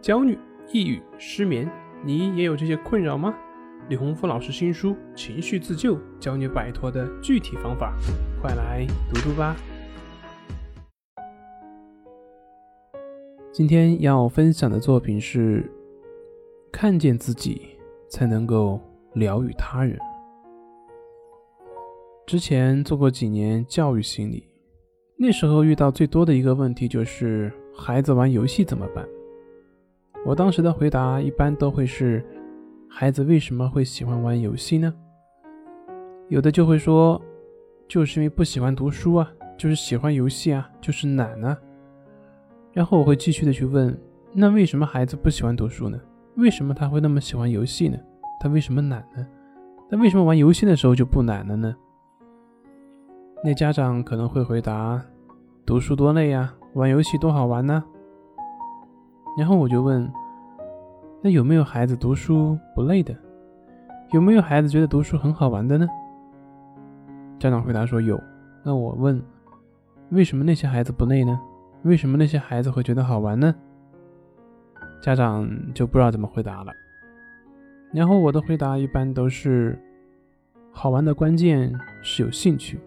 焦虑、抑郁、失眠，你也有这些困扰吗？李洪福老师新书《情绪自救》教你摆脱的具体方法，快来读读吧。今天要分享的作品是看见自己才能够疗愈他人。之前做过几年教育心理，那时候遇到最多的一个问题就是孩子玩游戏怎么办？我当时的回答一般都会是，孩子为什么会喜欢玩游戏呢？有的就会说，就是因为不喜欢读书啊，就是喜欢游戏啊，就是懒啊。然后我会继续的去问，那为什么孩子不喜欢读书呢？为什么他会那么喜欢游戏呢？他为什么懒呢？他为什么玩游戏的时候就不懒了呢？那家长可能会回答，读书多累啊，玩游戏多好玩呢。然后我就问，那有没有孩子读书不累的？有没有孩子觉得读书很好玩的呢？家长回答说有。那我问，为什么那些孩子不累呢？为什么那些孩子会觉得好玩呢？家长就不知道怎么回答了。然后我的回答一般都是，好玩的关键是有兴趣。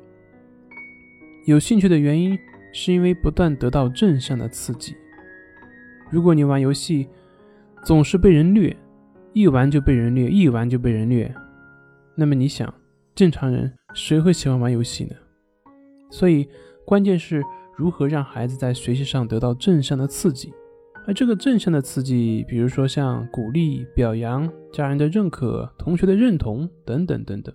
有兴趣的原因是因为不断得到正向的刺激。如果你玩游戏总是被人虐，一玩就被人虐，那么你想，正常人谁会喜欢玩游戏呢？所以关键是如何让孩子在学习上得到正向的刺激，而这个正向的刺激，比如说像鼓励、表扬、家人的认可、同学的认同等等等等。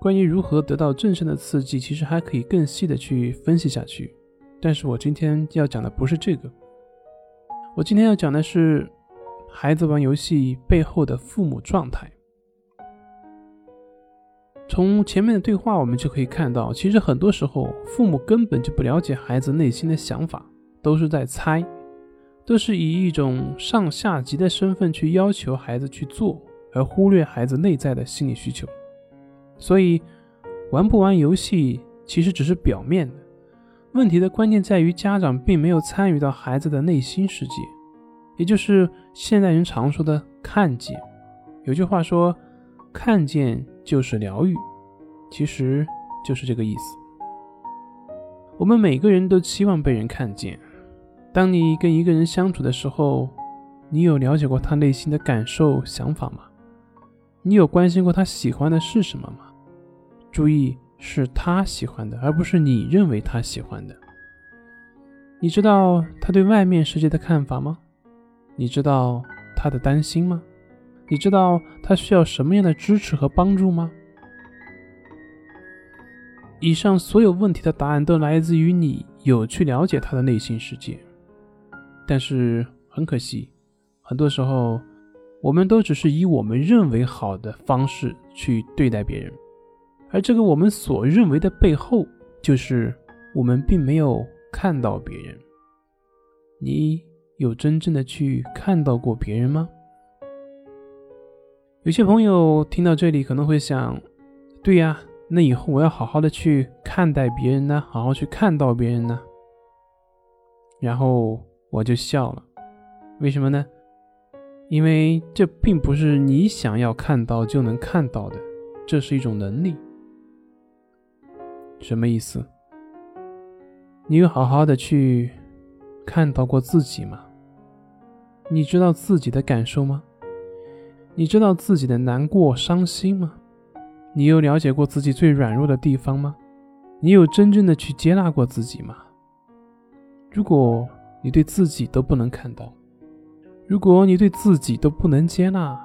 关于如何得到正向的刺激，其实还可以更细的去分析下去，但是我今天要讲的不是这个。我今天要讲的是孩子玩游戏背后的父母状态。从前面的对话我们就可以看到，其实很多时候父母根本就不了解孩子内心的想法，都是在猜，都是以一种上下级的身份去要求孩子去做，而忽略孩子内在的心理需求。所以玩不玩游戏其实只是表面的问题，的关键在于家长并没有参与到孩子的内心世界，也就是现代人常说的看见。有句话说，看见就是疗愈，其实就是这个意思。我们每个人都期望被人看见。当你跟一个人相处的时候，你有了解过他内心的感受、想法吗？你有关心过他喜欢的是什么吗？注意，是他喜欢的，而不是你认为他喜欢的。你知道他对外面世界的看法吗？你知道他的担心吗？你知道他需要什么样的支持和帮助吗？以上所有问题的答案都来自于你有去了解他的内心世界。但是很可惜，很多时候我们都只是以我们认为好的方式去对待别人，而这个我们所认为的背后，就是我们并没有看到别人。你有真正的去看到过别人吗？有些朋友听到这里可能会想，对呀，那以后我要好好的去看待别人呢，好好去看到别人呢。然后我就笑了。为什么呢？因为这并不是你想要看到就能看到的，这是一种能力。什么意思？你有好好的去看到过自己吗？你知道自己的感受吗？你知道自己的难过、伤心吗？你有了解过自己最软弱的地方吗？你有真正的去接纳过自己吗？如果你对自己都不能看到，如果你对自己都不能接纳，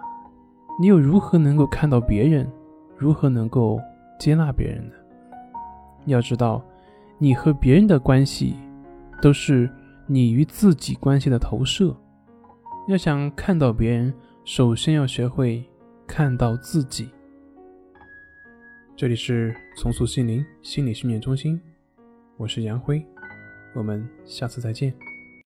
你又如何能够看到别人，如何能够接纳别人呢？要知道，你和别人的关系都是你与自己关系的投射。要想看到别人，首先要学会看到自己。这里是重塑心灵心理训练中心，我是杨辉，我们下次再见。